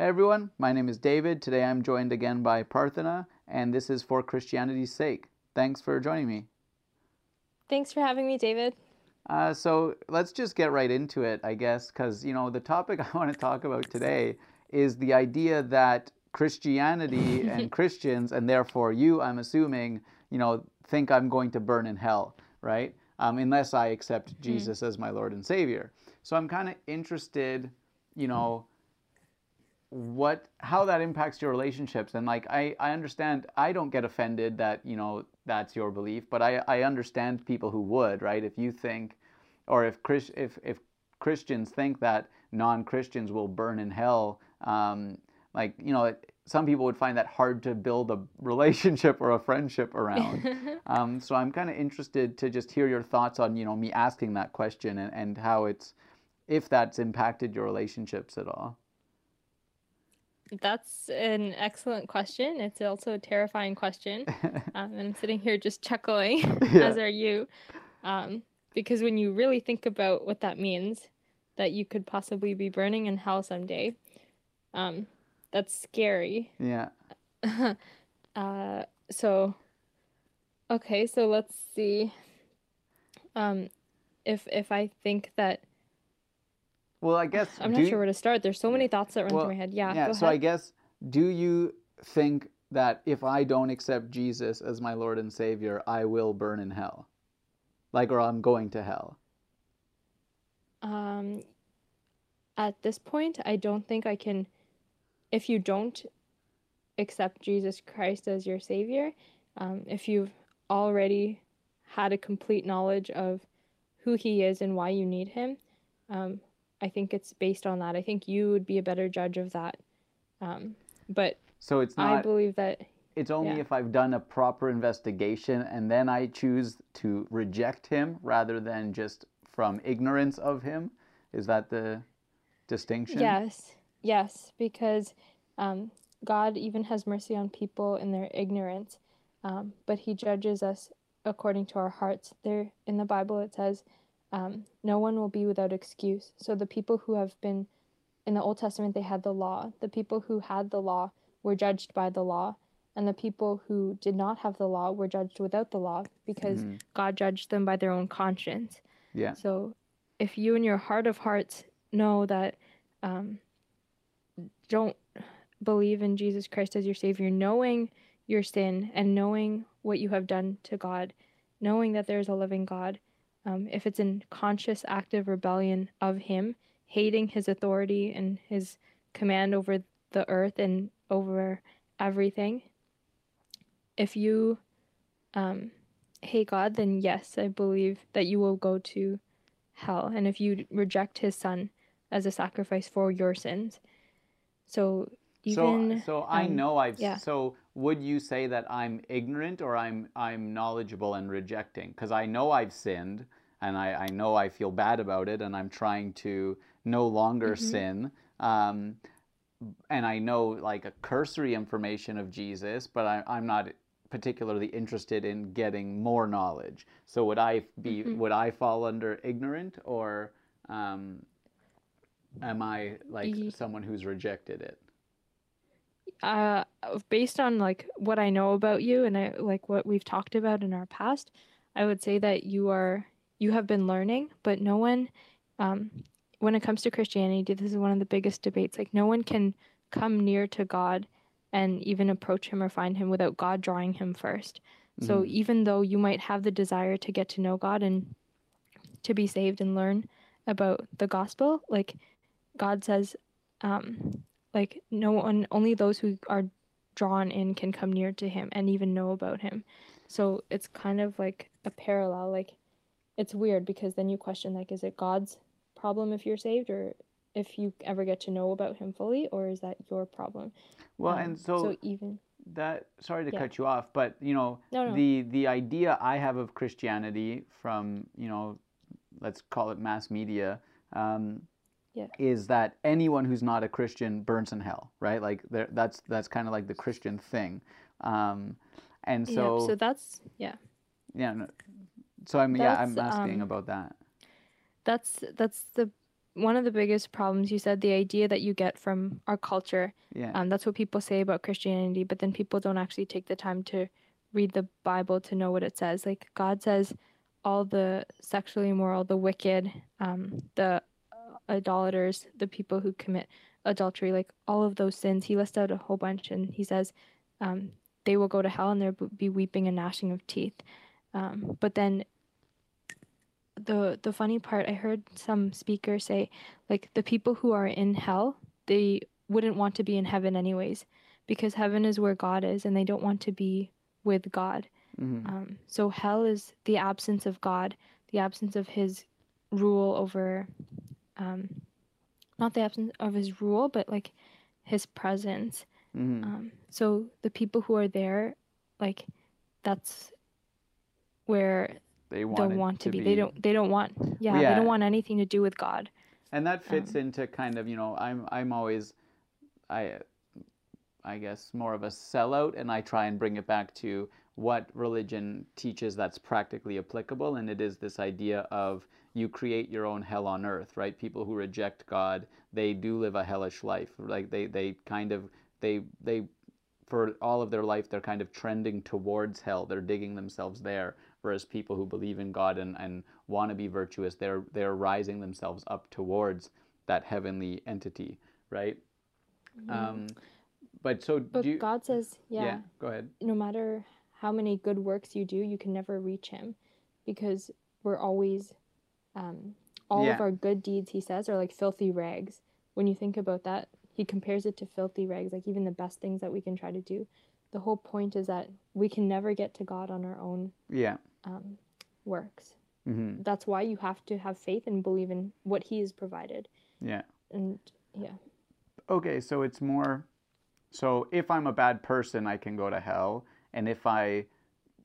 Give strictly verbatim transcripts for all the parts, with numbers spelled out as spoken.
Hey everyone, my name is David. Today I'm joined again by Parthena, and this is For Christianity's Sake. Thanks for joining me. Thanks for having me, David. Uh, so let's just get right into it, I guess, because, you know, the topic I want to talk about today is the idea that Christianity and Christians, and therefore you, I'm assuming, you know, think I'm going to burn in hell, right? Um, unless I accept mm-hmm. Jesus as my Lord and Savior. So I'm kind of interested, you know, what how that impacts your relationships. And like I, I understand I don't get offended that, you know, that's your belief, but I, I understand people who would, right? If you think, or if Chris, if if Christians think that non-Christians will burn in hell, um, like, you know, it, some people would find that hard to build a relationship or a friendship around. um, so I'm kind of interested to just hear your thoughts on, you know, me asking that question and, and how it's, if that's impacted your relationships at all. That's an excellent question. It's also a terrifying question. um, I'm sitting here just chuckling, yeah. as are you, um, because when you really think about what that means, that you could possibly be burning in hell someday, um, that's scary. Yeah. uh, so, okay, so let's see. Um, if if I think that Well, I guess... I'm not sure you, where to start. There's so many thoughts that run well, through my head. Yeah, yeah go so ahead. I guess, do you think that if I don't accept Jesus as my Lord and Savior, I will burn in hell? Like, or I'm going to hell? Um, at this point, I don't think I can... If you don't accept Jesus Christ as your Savior, um, if you've already had a complete knowledge of who He is and why you need Him... Um, I think it's based on that. I think you would be a better judge of that. Um, but so it's not, I believe that... It's only yeah. if I've done a proper investigation and then I choose to reject Him rather than just from ignorance of Him. Is that the distinction? Yes. Yes, because um, God even has mercy on people in their ignorance. Um, but He judges us according to our hearts. There, in the Bible it says... Um, no one will be without excuse. So the people who have been, in the Old Testament, they had the law. The people who had the law were judged by the law. And the people who did not have the law were judged without the law because mm-hmm. God judged them by their own conscience. Yeah. So if you in your heart of hearts know that, um, don't believe in Jesus Christ as your Savior, knowing your sin and knowing what you have done to God, knowing that there is a living God, Um, if it's in conscious, active rebellion of Him, hating His authority and His command over the earth and over everything, if you um, hate God, then yes, I believe that you will go to hell. And if you reject His Son as a sacrifice for your sins, so even so, so I um, know I've yeah. so. Would you say that I'm ignorant or I'm I'm knowledgeable and rejecting? Because I know I've sinned and I, I know I feel bad about it and I'm trying to no longer mm-hmm. sin. Um, and I know like a cursory information of Jesus, but I, I'm not particularly interested in getting more knowledge. So would I be mm-hmm. would I fall under ignorant or um, am I like Ye- someone who's rejected it? Uh, based on like what I know about you and I, like what we've talked about in our past, I would say that you are you have been learning, but no one, um, when it comes to Christianity, this is one of the biggest debates. Like no one can come near to God and even approach Him or find Him without God drawing him first. Mm-hmm. So even though you might have the desire to get to know God and to be saved and learn about the gospel, like God says, um. Like, no one, only those who are drawn in can come near to Him and even know about Him. So it's kind of like a parallel. Like, it's weird because then you question, like, is it God's problem if you're saved or if you ever get to know about Him fully, or is that your problem? Well, um, and so, so even that, sorry to yeah. cut you off, but, you know, no, no. the the idea I have of Christianity from, you know, let's call it mass media, um, Yeah. is that anyone who's not a Christian burns in hell, right? Like that's that's kind of like the Christian thing, um, and so yeah, so that's yeah, yeah. No, so I'm that's, yeah I'm asking um, about that. That's that's the one of the biggest problems, you said, the idea that you get from our culture. Yeah. Um, that's what people say about Christianity, but then people don't actually take the time to read the Bible to know what it says. Like, God says all the sexually immoral, the wicked, um, the idolaters, the people who commit adultery, like all of those sins. He lists out a whole bunch, and he says um, they will go to hell and there will be weeping and gnashing of teeth. Um, but then the the funny part, I heard some speaker say, like, the people who are in hell, they wouldn't want to be in heaven anyways, because heaven is where God is, and they don't want to be with God. Mm-hmm. Um, so hell is the absence of God, the absence of his rule over... Um, not the absence of his rule, but like his presence. Mm-hmm. Um, so the people who are there, like, that's where they don't want to be. be. They don't. They don't want. Yeah, yeah, they don't want anything to do with God. And that fits um, into kind of, you know, I'm I'm always, I, I guess more of a sellout, and I try and bring it back to what religion teaches that's practically applicable, and it is this idea of you create your own hell on earth, right? People who reject God, they do live a hellish life. Like they, they kind of, they, they, for all of their life, they're kind of trending towards hell. They're digging themselves there. Whereas people who believe in God and, and want to be virtuous, they're, they're rising themselves up towards that heavenly entity, right? Mm-hmm. Um, but so but do you, God says, yeah, yeah, go ahead. No matter how many good works you do, you can never reach him, because we're always... Um, all yeah. of our good deeds, he says, are like filthy rags. When you think about that, he compares it to filthy rags, like even the best things that we can try to do. The whole point is that we can never get to God on our own yeah. um, works. Mm-hmm. That's why you have to have faith and believe in what he has provided. Yeah. And yeah. Okay, so it's more, so if I'm a bad person, I can go to hell. And if I...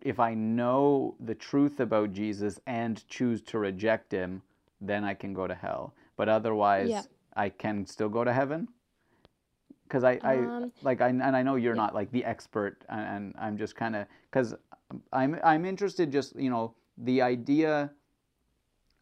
if I know the truth about Jesus and choose to reject him, then I can go to hell. But otherwise, yeah. I can still go to heaven? Because I, um, I, like, I, and I know you're yeah. not, like, the expert, and, and I'm just kind of, because I'm, I'm interested just, you know, the idea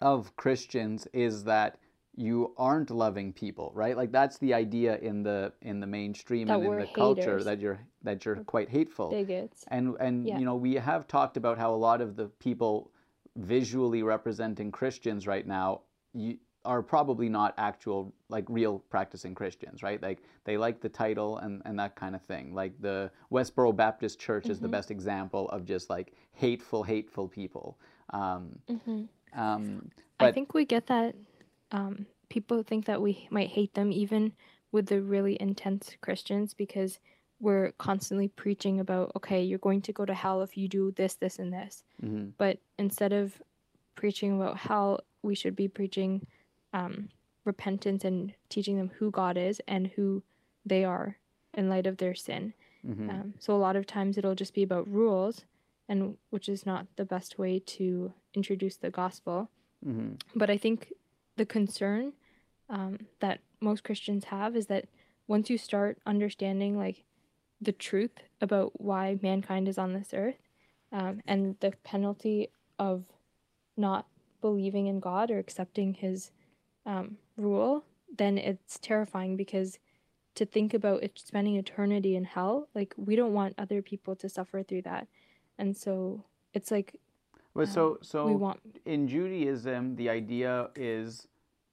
of Christians is that you aren't loving people, right? Like, that's the idea in the in the mainstream that and in the haters. culture, that you're that you're quite hateful. Bigots. And and yeah. you know, we have talked about how a lot of the people visually representing Christians right now you, are probably not actual, like, real practicing Christians, right? Like, they like the title and, and that kind of thing. Like, the Westboro Baptist Church mm-hmm. is the best example of just, like, hateful, hateful people. Um, mm-hmm. um, but, I think we get that... Um, people think that we might hate them, even with the really intense Christians, because we're constantly preaching about, okay, you're going to go to hell if you do this, this, and this. Mm-hmm. But instead of preaching about hell, we should be preaching um, repentance and teaching them who God is and who they are in light of their sin. Mm-hmm. Um, so a lot of times it'll just be about rules, and which is not the best way to introduce the gospel. Mm-hmm. But I think... the concern um, that most Christians have is that once you start understanding, like, the truth about why mankind is on this earth um, and the penalty of not believing in God or accepting his um, rule, then it's terrifying, because to think about it, spending eternity in hell, like, we don't want other people to suffer through that. And so it's like... But so, so in Judaism, the idea is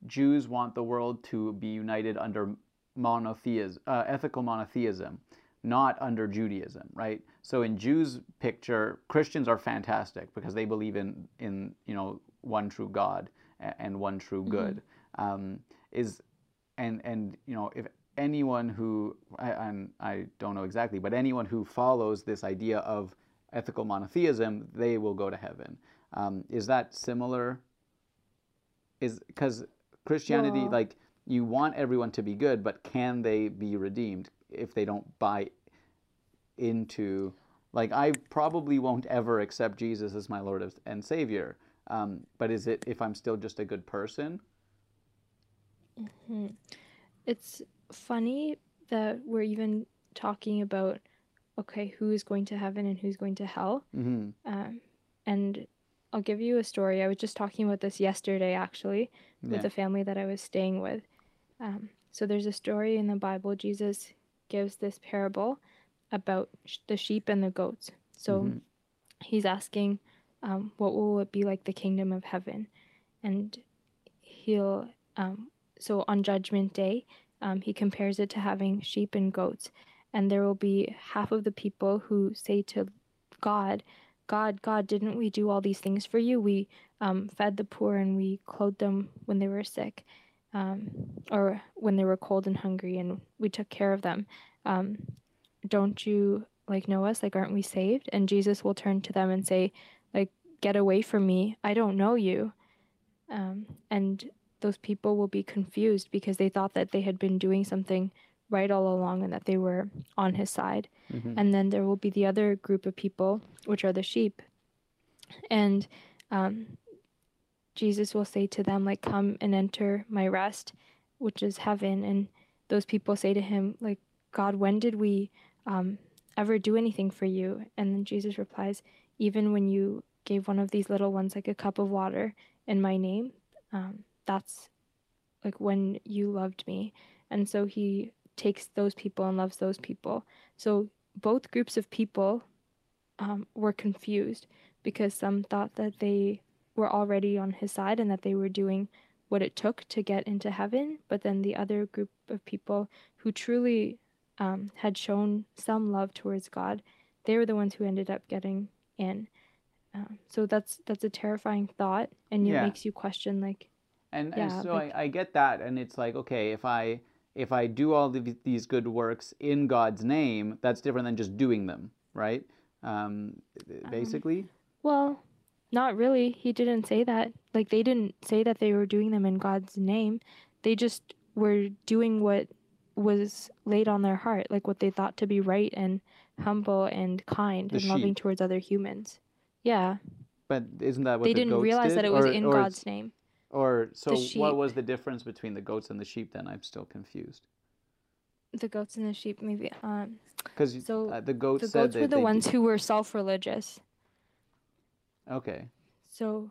Jews want the world to be united under monotheism, uh, ethical monotheism, not under Judaism, right? So in Jews' picture, Christians are fantastic because they believe in, in you know, one true God and one true good. Mm-hmm. Um, is and and you know if anyone who I I'm, I don't know exactly, but anyone who follows this idea of ethical monotheism, they will go to heaven. Um, is that similar? Is because Christianity, well, like, you want everyone to be good, but can they be redeemed if they don't buy into, like, I probably won't ever accept Jesus as my Lord and Savior, um, but is it if I'm still just a good person? Mm-hmm. It's funny that we're even talking about, okay, who is going to heaven and who's going to hell? Mm-hmm. um, and I'll give you a story. I was just talking about this yesterday, actually, with yeah. the family that I was staying with. Um, so there's a story in the Bible. Jesus gives this parable about sh- the sheep and the goats. So mm-hmm. he's asking, um, what will it be like the kingdom of heaven? And he'll, um, so on Judgment Day, um, he compares it to having sheep and goats. And there will be half of the people who say to God, God, God, didn't we do all these things for you? We um, fed the poor and we clothed them when they were sick um, or when they were cold and hungry, and we took care of them. Um, don't you like know us? Like, aren't we saved? And Jesus will turn to them and say, like, get away from me. I don't know you. Um, and those people will be confused because they thought that they had been doing something right all along and that they were on his side. Mm-hmm. And then there will be the other group of people, which are the sheep. And um, Jesus will say to them, like, come and enter my rest, which is heaven. And those people say to him, like, God, when did we um, ever do anything for you? And then Jesus replies, even when you gave one of these little ones, like a cup of water in my name, um, that's like when you loved me. And so he takes those people and loves those people. So both groups of people um, were confused because some thought that they were already on his side and that they were doing what it took to get into heaven. But then the other group of people who truly um, had shown some love towards God, they were the ones who ended up getting in. Um, so that's that's a terrifying thought, and it yeah. makes you question, like, and, yeah, and so like, I, I get that, and it's like, okay, if I... If I do all the, these good works in God's name, that's different than just doing them, right? Um, basically? Um, well, not really. He didn't say that. Like, they didn't say that they were doing them in God's name. They just were doing what was laid on their heart, like what they thought to be right and humble and kind the and sheep. Loving towards other humans. Yeah. But isn't that what they the didn't goats realize did? That it was or, in or God's name. Or, so what was the difference between the goats and the sheep then? I'm still confused. The goats and the sheep, maybe. Um, Because so uh, the goats, the said goats were the ones did. who were self-religious. Okay. So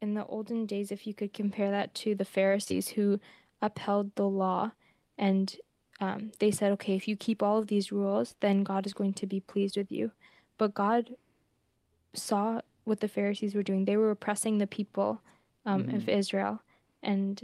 in the olden days, if you could compare that to the Pharisees who upheld the law, and um, they said, okay, if you keep all of these rules, then God is going to be pleased with you. But God saw what the Pharisees were doing. They were oppressing the people Um, mm-hmm. of Israel, and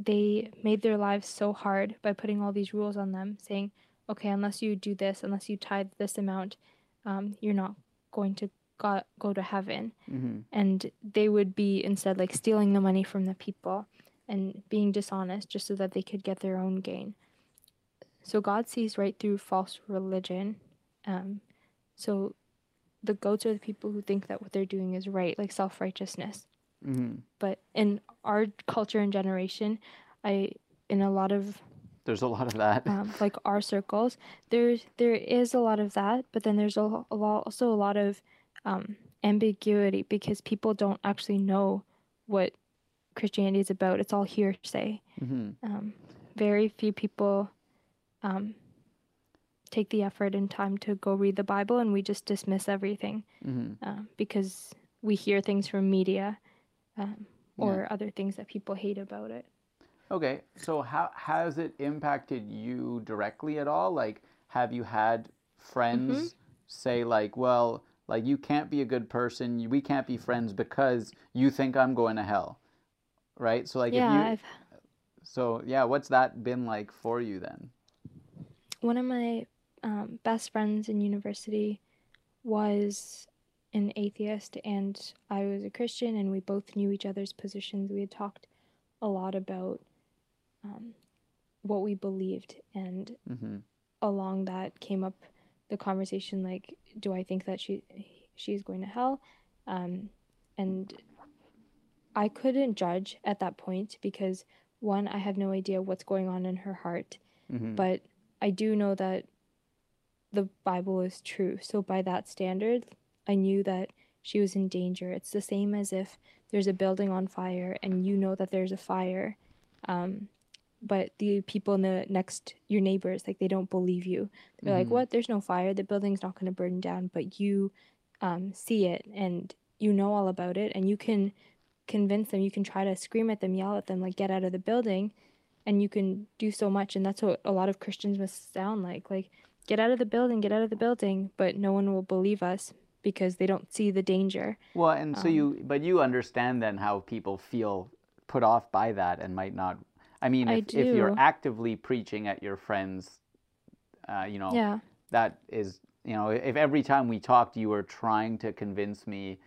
they made their lives so hard by putting all these rules on them, saying, okay, unless you do this, unless you tithe this amount, um, you're not going to go, go to heaven. Mm-hmm. And they would be instead like stealing the money from the people and being dishonest just so that they could get their own gain. So God sees right through false religion. Um, so the goats are the people who think that what they're doing is right, like self-righteousness. Mm-hmm. But in our culture and generation, I in a lot of there's a lot of that um, like our circles there's there is a lot of that, but then there's a, a lot, also a lot of um, ambiguity because people don't actually know what Christianity is about. It's all hearsay. Mm-hmm. Um, very few people um, take the effort and time to go read the Bible, and we just dismiss everything. Mm-hmm. uh, because we hear things from media. Um, or yeah. other things that people hate about it. Okay, so how has it impacted you directly at all? Like, have you had friends mm-hmm. say, like, well, like, you can't be a good person, we can't be friends because you think I'm going to hell, right? So, like, yeah, if you... I've... So, yeah, what's that been like for you then? One of my um, best friends in university was an atheist, and I was a Christian, and we both knew each other's positions. We had talked a lot about um, what we believed, and mm-hmm. along that came up the conversation, like, do I think that she she's going to hell? Um, and I couldn't judge at that point because, one, I have no idea what's going on in her heart, mm-hmm. but I do know that the Bible is true. So by that standard, I knew that she was in danger. It's the same as if there's a building on fire and you know that there's a fire, um, but the people in the next, your neighbors, like, they don't believe you. They're mm-hmm. like, what? There's no fire. The building's not going to burn down, but you um, see it, and you know all about it, and you can convince them, you can try to scream at them, yell at them, like, get out of the building, and you can do so much. And that's what a lot of Christians must sound like, like, get out of the building, get out of the building, but no one will believe us because they don't see the danger. Well, and so um, you, but you understand then how people feel put off by that and might not, I mean, if, I do. If you're actively preaching at your friends, uh, you know, yeah. that is, you know, if every time we talked, you were trying to convince me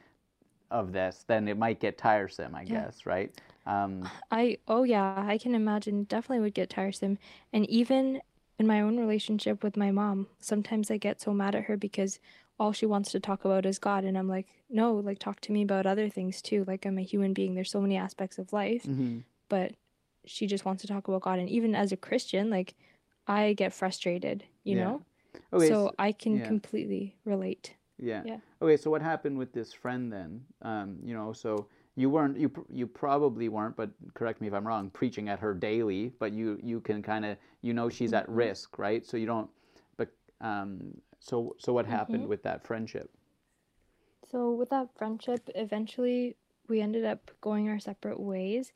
of this, then it might get tiresome, I yeah. guess, right? Um, I, oh yeah, I can imagine it definitely would get tiresome. And even in my own relationship with my mom, sometimes I get so mad at her because all she wants to talk about is God. And I'm like, no, like, talk to me about other things too. Like, I'm a human being. There's so many aspects of life, mm-hmm. but she just wants to talk about God. And even as a Christian, like, I get frustrated, you yeah. know? Okay, so, so I can yeah. completely relate. Yeah. yeah. Okay, so what happened with this friend then? Um, you know, so you weren't, you you probably weren't, but correct me if I'm wrong, preaching at her daily, but you, you can kind of, you know, she's at mm-hmm. risk, right? So you don't, but, um, so, so what happened mm-hmm. with that friendship? So with that friendship, eventually we ended up going our separate ways,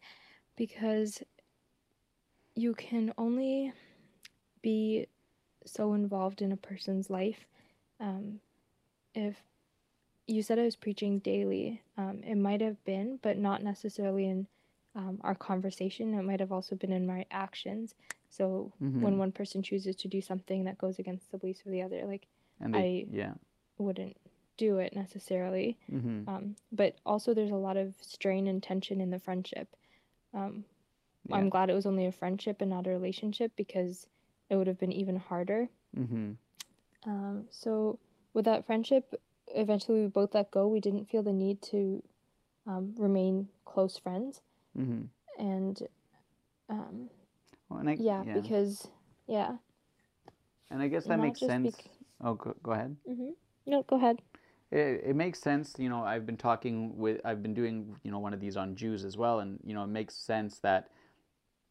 because you can only be so involved in a person's life. Um, if you said I was preaching daily, um, it might have been, but not necessarily in um, our conversation. It might have also been in my actions. So mm-hmm. when one person chooses to do something that goes against the beliefs of the other, like, and they, I yeah. wouldn't do it necessarily. Mm-hmm. Um, but also there's a lot of strain and tension in the friendship. Um, yeah. I'm glad it was only a friendship and not a relationship, because it would have been even harder. Mm-hmm. Um, so with that friendship, eventually we both let go. We didn't feel the need to um, remain close friends. Mm-hmm. And, um, well, and I, yeah, yeah, because, yeah. And I guess that makes sense. Bec- oh, go, go ahead. Mm-hmm. No, go ahead. It, it makes sense, you know, I've been talking with, I've been doing, you know, one of these on Jews as well, and, you know, it makes sense that,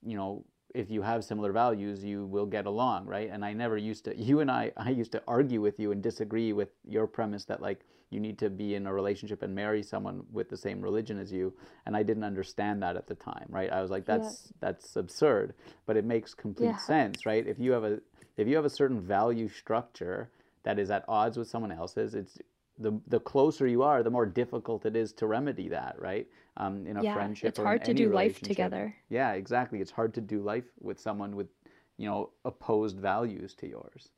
you know, if you have similar values, you will get along, right? And I never used to, you and I, I used to argue with you and disagree with your premise that, like, you need to be in a relationship and marry someone with the same religion as you, and I didn't understand that at the time, right? I was like, that's, yeah. that's absurd, but it makes complete yeah. sense, right? If you have a, if you have a certain value structure that is at odds with someone else's, it's, the the closer you are, the more difficult it is to remedy that, right? Um, in a yeah, friendship it's or hard in to any do life together. Yeah, exactly. It's hard to do life with someone with, you know, opposed values to yours,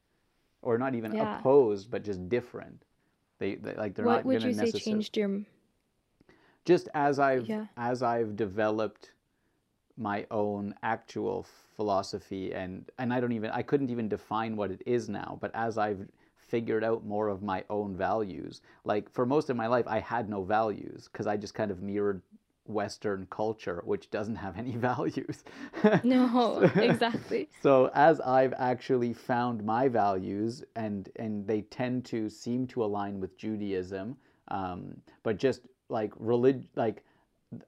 or not even yeah. opposed, but just different. They, they like they're what not going to necessarily. What would you say changed your? Just as I've yeah. as I've developed my own actual philosophy, and and I don't even I couldn't even define what it is now, but as I've figured out more of my own values. Like, for most of my life, I had no values because I just kind of mirrored Western culture, which doesn't have any values. No, so, exactly. So as I've actually found my values, and and they tend to seem to align with Judaism, um, but just like religion, like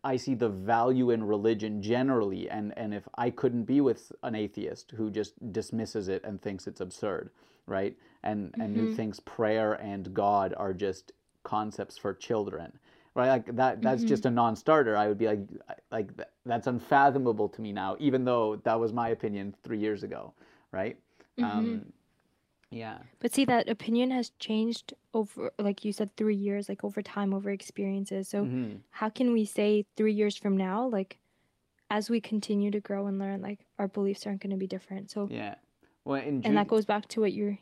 I see the value in religion generally, and, and if I couldn't be with an atheist who just dismisses it and thinks it's absurd, right? And and mm-hmm. who thinks prayer and God are just concepts for children, right? Like that that's mm-hmm. just a non-starter. I would be like, like that's unfathomable to me now, even though that was my opinion three years ago, right? Mm-hmm. Um, yeah. But see, that opinion has changed over, like you said, three years, like over time, over experiences. So mm-hmm. how can we say three years from now, like as we continue to grow and learn, like our beliefs aren't going to be different. So yeah. Well, in Ju- and that goes back to what you're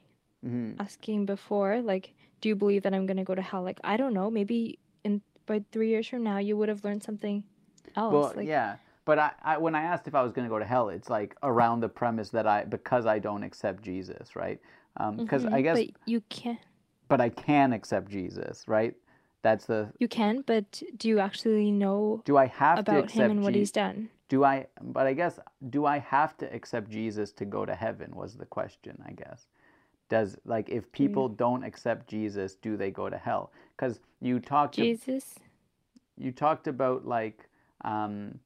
mm-hmm. asking before, like, do you believe that I'm going to go to hell? Like, I don't know, maybe in by three years from now, you would have learned something else. Well, like, yeah, but I, I, when I asked if I was going to go to hell, it's like around the premise that I, because I don't accept Jesus, right? Because um, mm-hmm, I guess... But you can't... But I can accept Jesus, right? That's the... You can, but do you actually know do I have about to accept him and what Je- he's done? Do I... But I guess, do I have to accept Jesus to go to heaven was the question, I guess. Does, like, if people mm. don't accept Jesus, do they go to hell? Because you talked... Jesus? To, you talked about, like, um,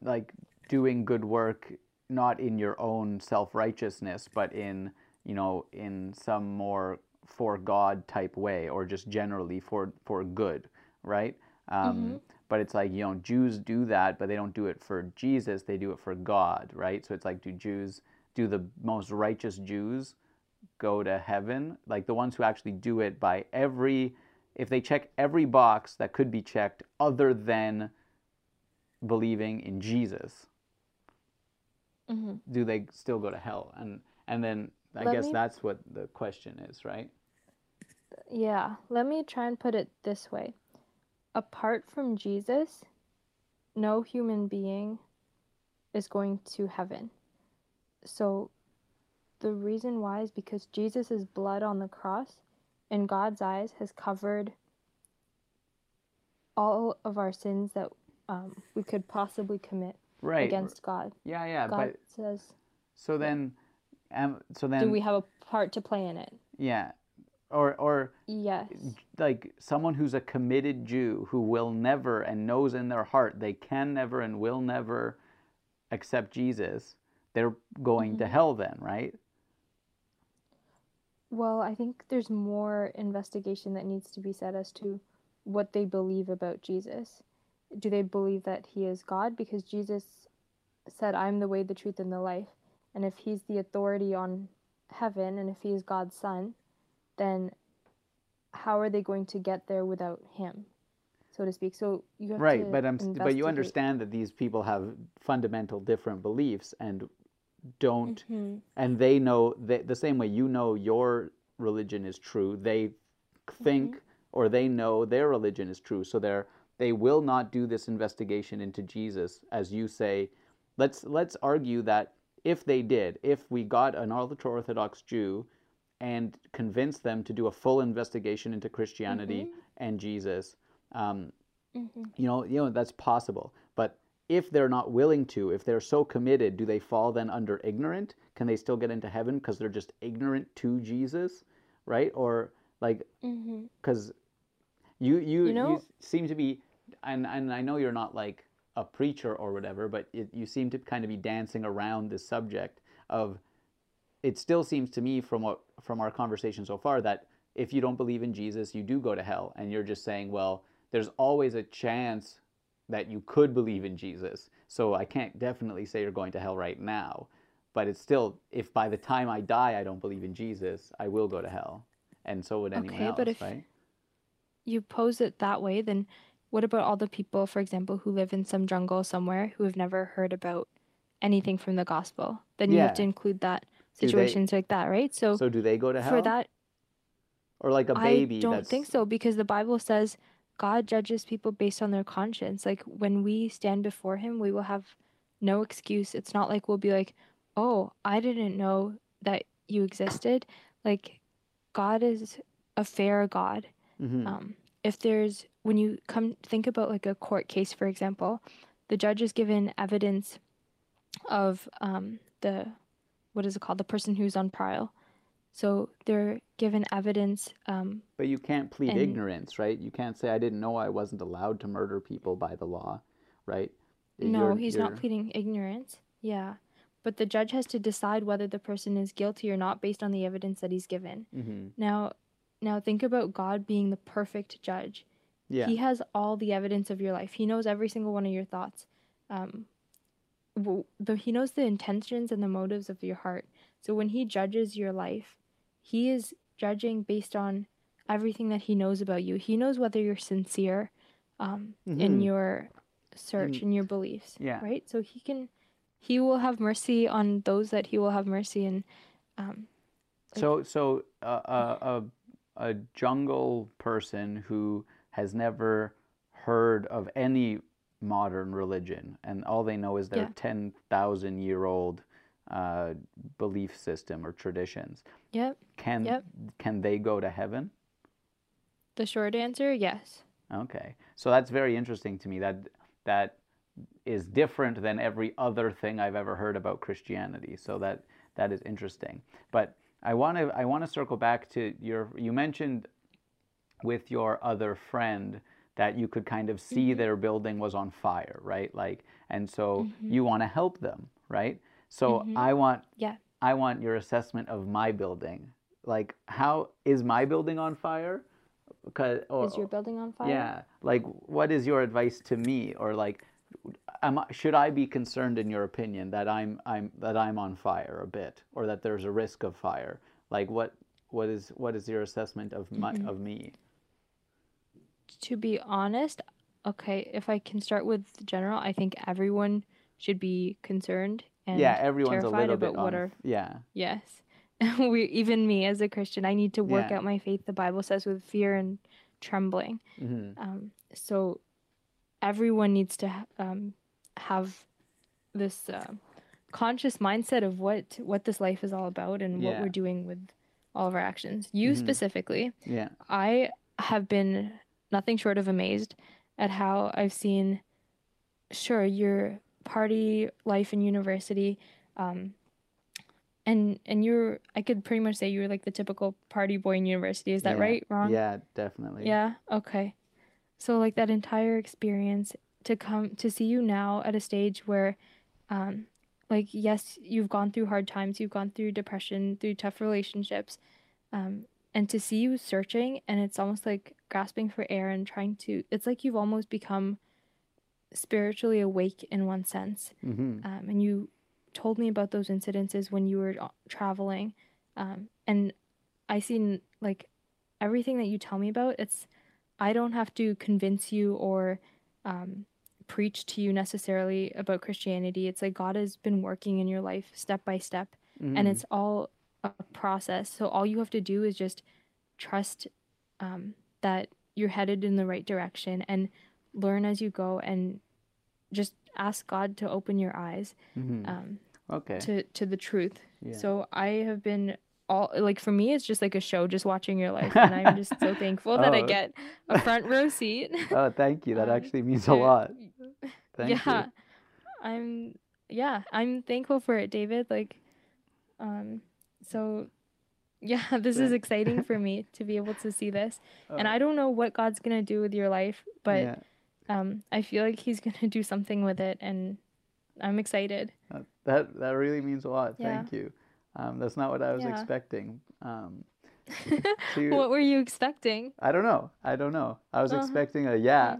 like, doing good work, not in your own self-righteousness, but in... you know, in some more for God type way, or just generally for for good, right? Um, mm-hmm. But it's like, you know, Jews do that, but they don't do it for Jesus. They do it for God, right? So it's like, do Jews, do the most righteous Jews go to heaven? Like the ones who actually do it by every, if they check every box that could be checked other than believing in Jesus, mm-hmm. do they still go to hell? And and then I let guess me, that's what the question is, right? Yeah. Let me try and put it this way. Apart from Jesus, no human being is going to heaven. So the reason why is because Jesus' blood on the cross, in God's eyes, has covered all of our sins that um, we could possibly commit right. against God. Yeah, yeah. God but, says... So then... Um, so then, do we have a part to play in it? Yeah, or or yes, like someone who's a committed Jew who will never and knows in their heart they can never and will never accept Jesus. They're going mm-hmm. to hell then, right? Well, I think there's more investigation that needs to be said as to what they believe about Jesus. Do they believe that he is God? Because Jesus said, "I'm the way, the truth, and the life." And if he's the authority on heaven, and if he's God's son, then how are they going to get there without him, so to speak? So you have right, to but I'm but you understand that these people have fundamental different beliefs and don't, mm-hmm. and they know that the same way you know your religion is true, they think mm-hmm. or they know their religion is true, so they're they will not do this investigation into Jesus, as you say. Let's let's argue that. If they did, if we got an ultra-Orthodox Jew and convinced them to do a full investigation into Christianity mm-hmm. and Jesus, um, mm-hmm. you know, you know that's possible. But if they're not willing to, if they're so committed, do they fall then under ignorant? Can they still get into heaven because they're just ignorant to Jesus, right? Or like, because mm-hmm. you you, you, know, you seem to be, and and I know you're not like a preacher or whatever, but it, you seem to kind of be dancing around this subject of, it still seems to me from what, from our conversation so far, that if you don't believe in Jesus, you do go to hell. And you're just saying, well, there's always a chance that you could believe in Jesus. So I can't definitely say you're going to hell right now, but it's still, if by the time I die, I don't believe in Jesus, I will go to hell. And so would anyone okay, else, but if right? You pose it that way, then what about all the people, for example, who live in some jungle somewhere who have never heard about anything from the gospel? Then yeah. you have to include that, situations they, like that, right? So, so do they go to hell? For that, or like a baby? I don't that's... think so, because the Bible says God judges people based on their conscience. Like when we stand before him, we will have no excuse. It's not like we'll be like, oh, I didn't know that you existed. Like God is a fair God. Mm-hmm. Um, if there's... When you come think about like a court case, for example, the judge is given evidence of um, the, what is it called? The person who's on trial. So they're given evidence. Um, but you can't plead and, ignorance, right? You can't say, I didn't know I wasn't allowed to murder people by the law, right? No, you're, he's you're... not pleading ignorance. Yeah. But the judge has to decide whether the person is guilty or not based on the evidence that he's given. Mm-hmm. Now, now think about God being the perfect judge. Yeah. He has all the evidence of your life. He knows every single one of your thoughts. Um, the, he knows the intentions and the motives of your heart. So when he judges your life, he is judging based on everything that he knows about you. He knows whether you're sincere um, mm-hmm. in your search, mm-hmm. in your beliefs, yeah. right? So he can, he will have mercy on those that he will have mercy in. Um, like, so so uh, uh, a, a jungle person who... has never heard of any modern religion, and all they know is their yeah. ten thousand year old uh, belief system or traditions. Yep. Can yep. can they go to heaven? The short answer, yes. Okay, so that's very interesting to me. That that is different than every other thing I've ever heard about Christianity. So that that is interesting. But I want to I want to circle back to your. You mentioned with your other friend that you could kind of see mm-hmm. their building was on fire, right? Like, and so mm-hmm. you want to help them, right? So mm-hmm. I want, yeah. I want your assessment of my building. like, how is my building on fire? Because, or, is your building on fire? Yeah. Like, what is your advice to me? Or like, am I, should I be concerned, in your opinion, that I'm I'm that I'm on fire a bit, or that there's a risk of fire? Like, what what is what is your assessment of my, mm-hmm. of me? To be honest, okay, if I can start with general, I think everyone should be concerned and yeah, everyone's terrified a little bit about on, what are yeah yes. We, even me as a Christian, I need to work yeah. out my faith, the Bible says, with fear and trembling. Mm-hmm. Um, so everyone needs to ha- um, have this uh, conscious mindset of what, what this life is all about and yeah. what we're doing with all of our actions. You mm-hmm. specifically, yeah. I have been nothing short of amazed at how I've seen, sure, your party life in university, um, And and you're, I could pretty much say you were like the typical party boy in university. Is that yeah. right? Wrong? Yeah, definitely. Yeah. Okay. So like that entire experience, to come to see you now at a stage where, um, like, yes, you've gone through hard times, you've gone through depression, through tough relationships, um, and to see you searching, and it's almost like grasping for air and trying to, it's like you've almost become spiritually awake in one sense. Mm-hmm. Um, and you told me about those incidences when you were traveling, um, and I seen like everything that you tell me about. It's, I don't have to convince you or um, preach to you necessarily about Christianity. It's like God has been working in your life step by step, mm-hmm. and it's all a process. So all you have to do is just trust um, that you're headed in the right direction and learn as you go, and just ask God to open your eyes mm-hmm. um, okay. to, to the truth. Yeah. So I have been all, like, for me, it's just like a show, just watching your life. And I'm just so thankful oh. that I get a front row seat. Oh, thank you. That um, actually means a lot. Thank yeah, you. I'm, yeah, I'm thankful for it, David. Like, um, so yeah, this is exciting for me to be able to see this. Oh. And I don't know what God's going to do with your life, but yeah. Um, I feel like he's going to do something with it, and I'm excited. Uh, that that really means a lot. Yeah. Thank you. Um, that's not what I was yeah. expecting. Um, to, what were you expecting? I don't know. I don't know. I was uh-huh. expecting a yeah.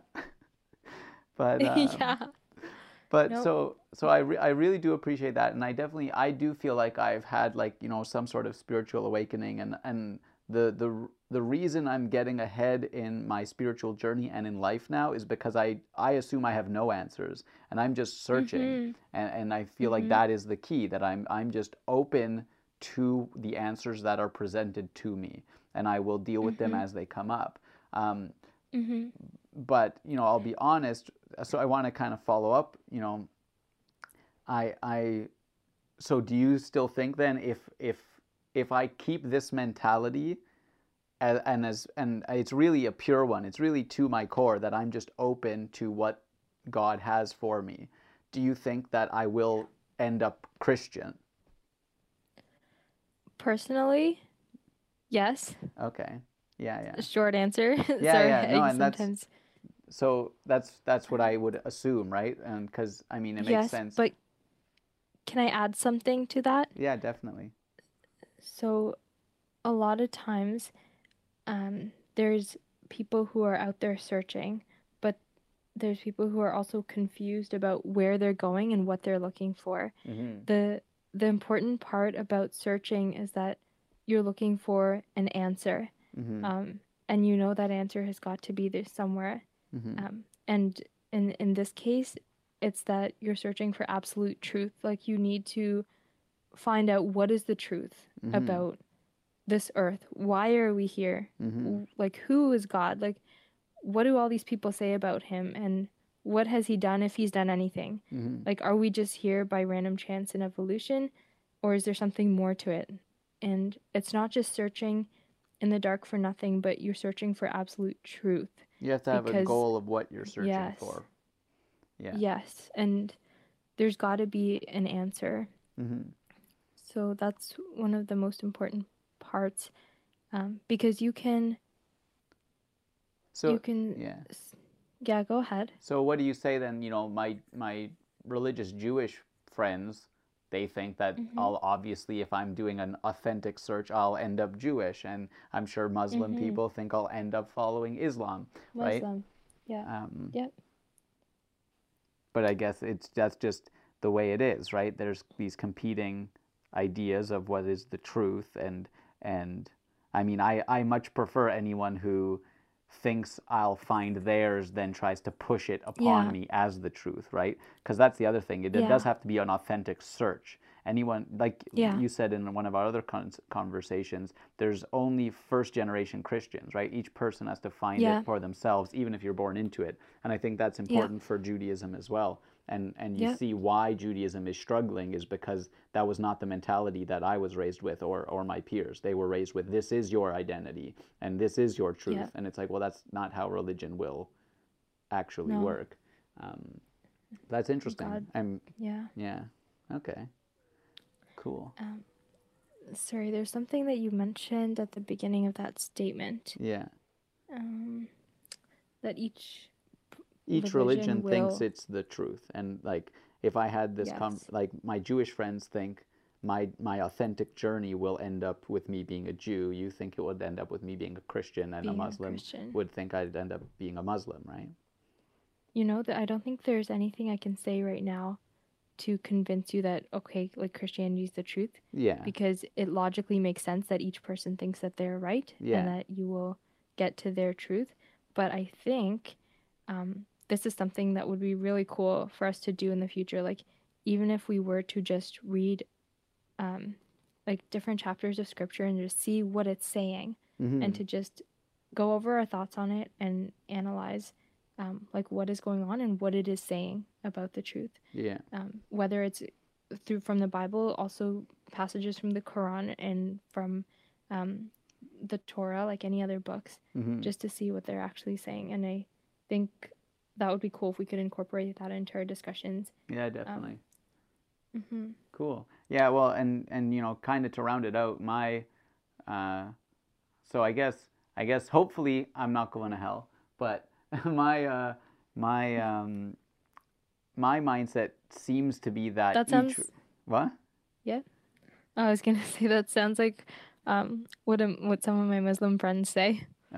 but um, yeah. But nope. so so I re- I really do appreciate that, and I definitely I do feel like I've had, like, you know, some sort of spiritual awakening, and and the the The reason I'm getting ahead in my spiritual journey and in life now is because I, I assume I have no answers, and I'm just searching. Mm-hmm. And, and I feel mm-hmm. like that is the key, that I'm I'm just open to the answers that are presented to me, and I will deal with mm-hmm. them as they come up. Um, mm-hmm. But, you know, I'll be honest. So I want to kind of follow up, you know, I, I, so do you still think then if, if, if I keep this mentality, and as and it's really a pure one, it's really to my core, that I'm just open to what God has for me, do you think that I will end up Christian? Personally, yes. Okay. Yeah, yeah. Short answer. Yeah, Sorry, yeah. No, and sometimes... that's, so that's that's what I would assume, right? And because, I mean, it makes yes, sense. But can I add something to that? Yeah, definitely. So a lot of times... Um, there's people who are out there searching, but there's people who are also confused about where they're going and what they're looking for. Mm-hmm. The the important part about searching is that you're looking for an answer, mm-hmm. um, and you know that answer has got to be there somewhere. Mm-hmm. Um, and in, in this case, it's that you're searching for absolute truth. Like, you need to find out what is the truth mm-hmm. about this earth. Why are we here? Mm-hmm. Like, who is God? Like, what do all these people say about him, and what has he done, if he's done anything? Mm-hmm. Like, are we just here by random chance and evolution, or is there something more to it? And it's not just searching in the dark for nothing, but you're searching for absolute truth. You have to have because, a goal of what you're searching yes, for. Yeah. Yes. And there's got to be an answer. Mm-hmm. So that's one of the most important parts, um, because you can so you can yeah yeah go ahead. So what do you say then, you know, my my religious Jewish friends, They think that mm-hmm. I'll obviously, if I'm doing an authentic search, I'll end up Jewish, and I'm sure Muslim mm-hmm. people think I'll end up following Islam, Muslim. Right? Yeah. Um, yep. But I guess it's that's just the way it is, right? There's these competing ideas of what is the truth, and and I mean, I, I much prefer anyone who thinks I'll find theirs then tries to push it upon yeah. me as the truth, right? Because that's the other thing. It, yeah. it does have to be an authentic search. Anyone, like yeah. you said in one of our other con conversations, there's only first-generation Christians, right? Each person has to find yeah. it for themselves, even if you're born into it. And I think that's important yeah. for Judaism as well. And and you yep. see why Judaism is struggling is because that was not the mentality that I was raised with, or, or my peers. They were raised with, this is your identity, and this is your truth. Yep. And it's like, well, that's not how religion will actually no. work. Um, that's interesting. God. I'm, yeah. Yeah. Okay. Cool. Um, sorry, there's something that you mentioned at the beginning of that statement. Yeah. Um, that each... Each religion, religion thinks it's the truth. And like, if I had this, yes. com like my Jewish friends think my, my authentic journey will end up with me being a Jew. You think it would end up with me being a Christian, and being a Muslim a would think I'd end up being a Muslim, right? You know, that I don't think there's anything I can say right now to convince you that, okay, like Christianity is the truth. Yeah. Because it logically makes sense that each person thinks that they're right yeah. and that you will get to their truth. But I think... Um, this is something that would be really cool for us to do in the future. Like, even if we were to just read, um, like, different chapters of Scripture and just see what it's saying mm-hmm. and to just go over our thoughts on it and analyze, um, like, what is going on and what it is saying about the truth. Yeah. Um, whether it's through from the Bible, also passages from the Quran and from um, the Torah, like any other books, mm-hmm. just to see what they're actually saying. And I think... that would be cool if we could incorporate that into our discussions. Yeah, definitely. Um, mm-hmm. Cool. Yeah, well, and, and you know, kind of to round it out, my, uh, so I guess, I guess hopefully I'm not going to hell, but my, uh, my, um, my mindset seems to be that. That sounds. Each, what? Yeah. I was going to say that sounds like um, what, what some of my Muslim friends say.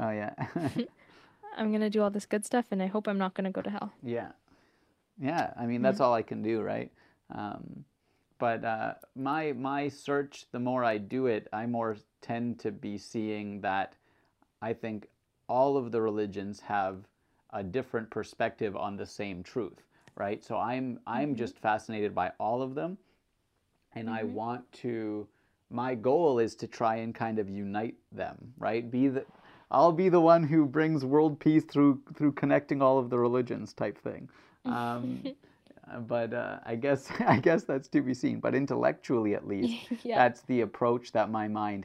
Oh, yeah. I'm going to do all this good stuff, and I hope I'm not going to go to hell. Yeah. Yeah, I mean, that's mm-hmm. all I can do, right? Um, but uh, my, my search, the more I do it, I more tend to be seeing that I think all of the religions have a different perspective on the same truth, right? So I'm, I'm mm-hmm. just fascinated by all of them, and mm-hmm. I want to... My goal is to try and kind of unite them, right? Be the... I'll be the one who brings world peace through through connecting all of the religions type thing. Um, but uh, I guess I guess that's to be seen. But intellectually, at least, yeah. that's the approach that my mind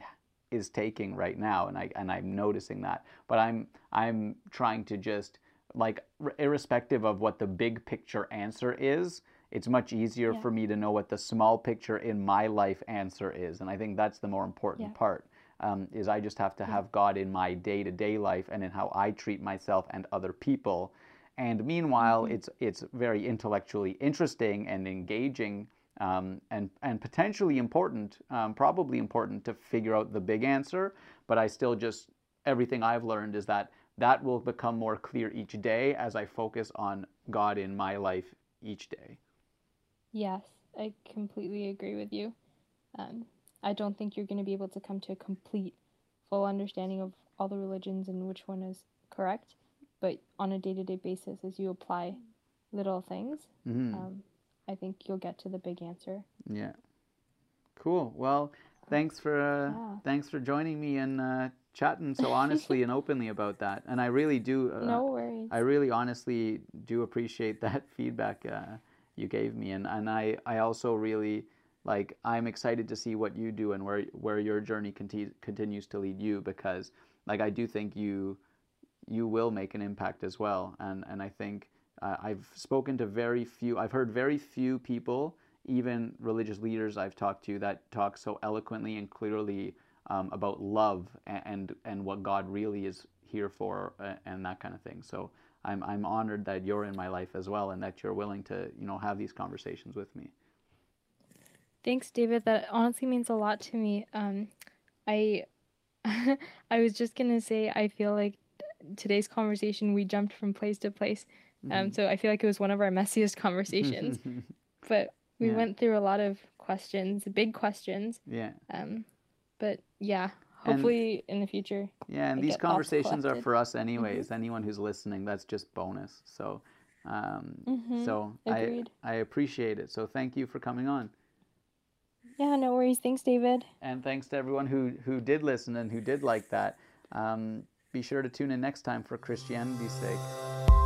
is taking right now, and I and I'm noticing that. But I'm I'm trying to just like irrespective of what the big picture answer is. It's much easier yeah. for me to know what the small picture in my life answer is, and I think that's the more important yeah. part. Um, is I just have to have God in my day-to-day life and in how I treat myself and other people. And meanwhile, it's it's very intellectually interesting and engaging um, and, and potentially important, um, probably important to figure out the big answer. But I still just, everything I've learned is that that will become more clear each day as I focus on God in my life each day. Yes, I completely agree with you. Um... I don't think you're going to be able to come to a complete, full understanding of all the religions and which one is correct, but on a day-to-day basis, as you apply little things, mm-hmm. um, I think you'll get to the big answer. Yeah. Cool. Well, thanks for uh, yeah. thanks for joining me and uh, chatting so honestly and openly about that. And I really do. Uh, no worries. I really honestly do appreciate that feedback uh, you gave me, and and I I also really. Like, I'm excited to see what you do and where where your journey conti continues to lead you, because, like, I do think you you will make an impact as well. And, and I think uh, I've spoken to very few, I've heard very few people, even religious leaders I've talked to, that talk so eloquently and clearly um, about love and, and, and what God really is here for uh, and that kind of thing. So I'm, I'm honored that you're in my life as well and that you're willing to, you know, have these conversations with me. Thanks, David. That honestly means a lot to me. Um, I I was just going to say, I feel like today's conversation, we jumped from place to place. Um, mm-hmm. So I feel like it was one of our messiest conversations. But we yeah. went through a lot of questions, big questions. Yeah. Um, but yeah, hopefully and, in the future. Yeah, and I these conversations are for us anyways. Mm-hmm. Anyone who's listening, that's just bonus. So um, mm-hmm. so I, I appreciate it. So thank you for coming on. Yeah, no worries. Thanks, David. And thanks to everyone who, who did listen and who did like that. Um, be sure to tune in next time for Christianity's Sake.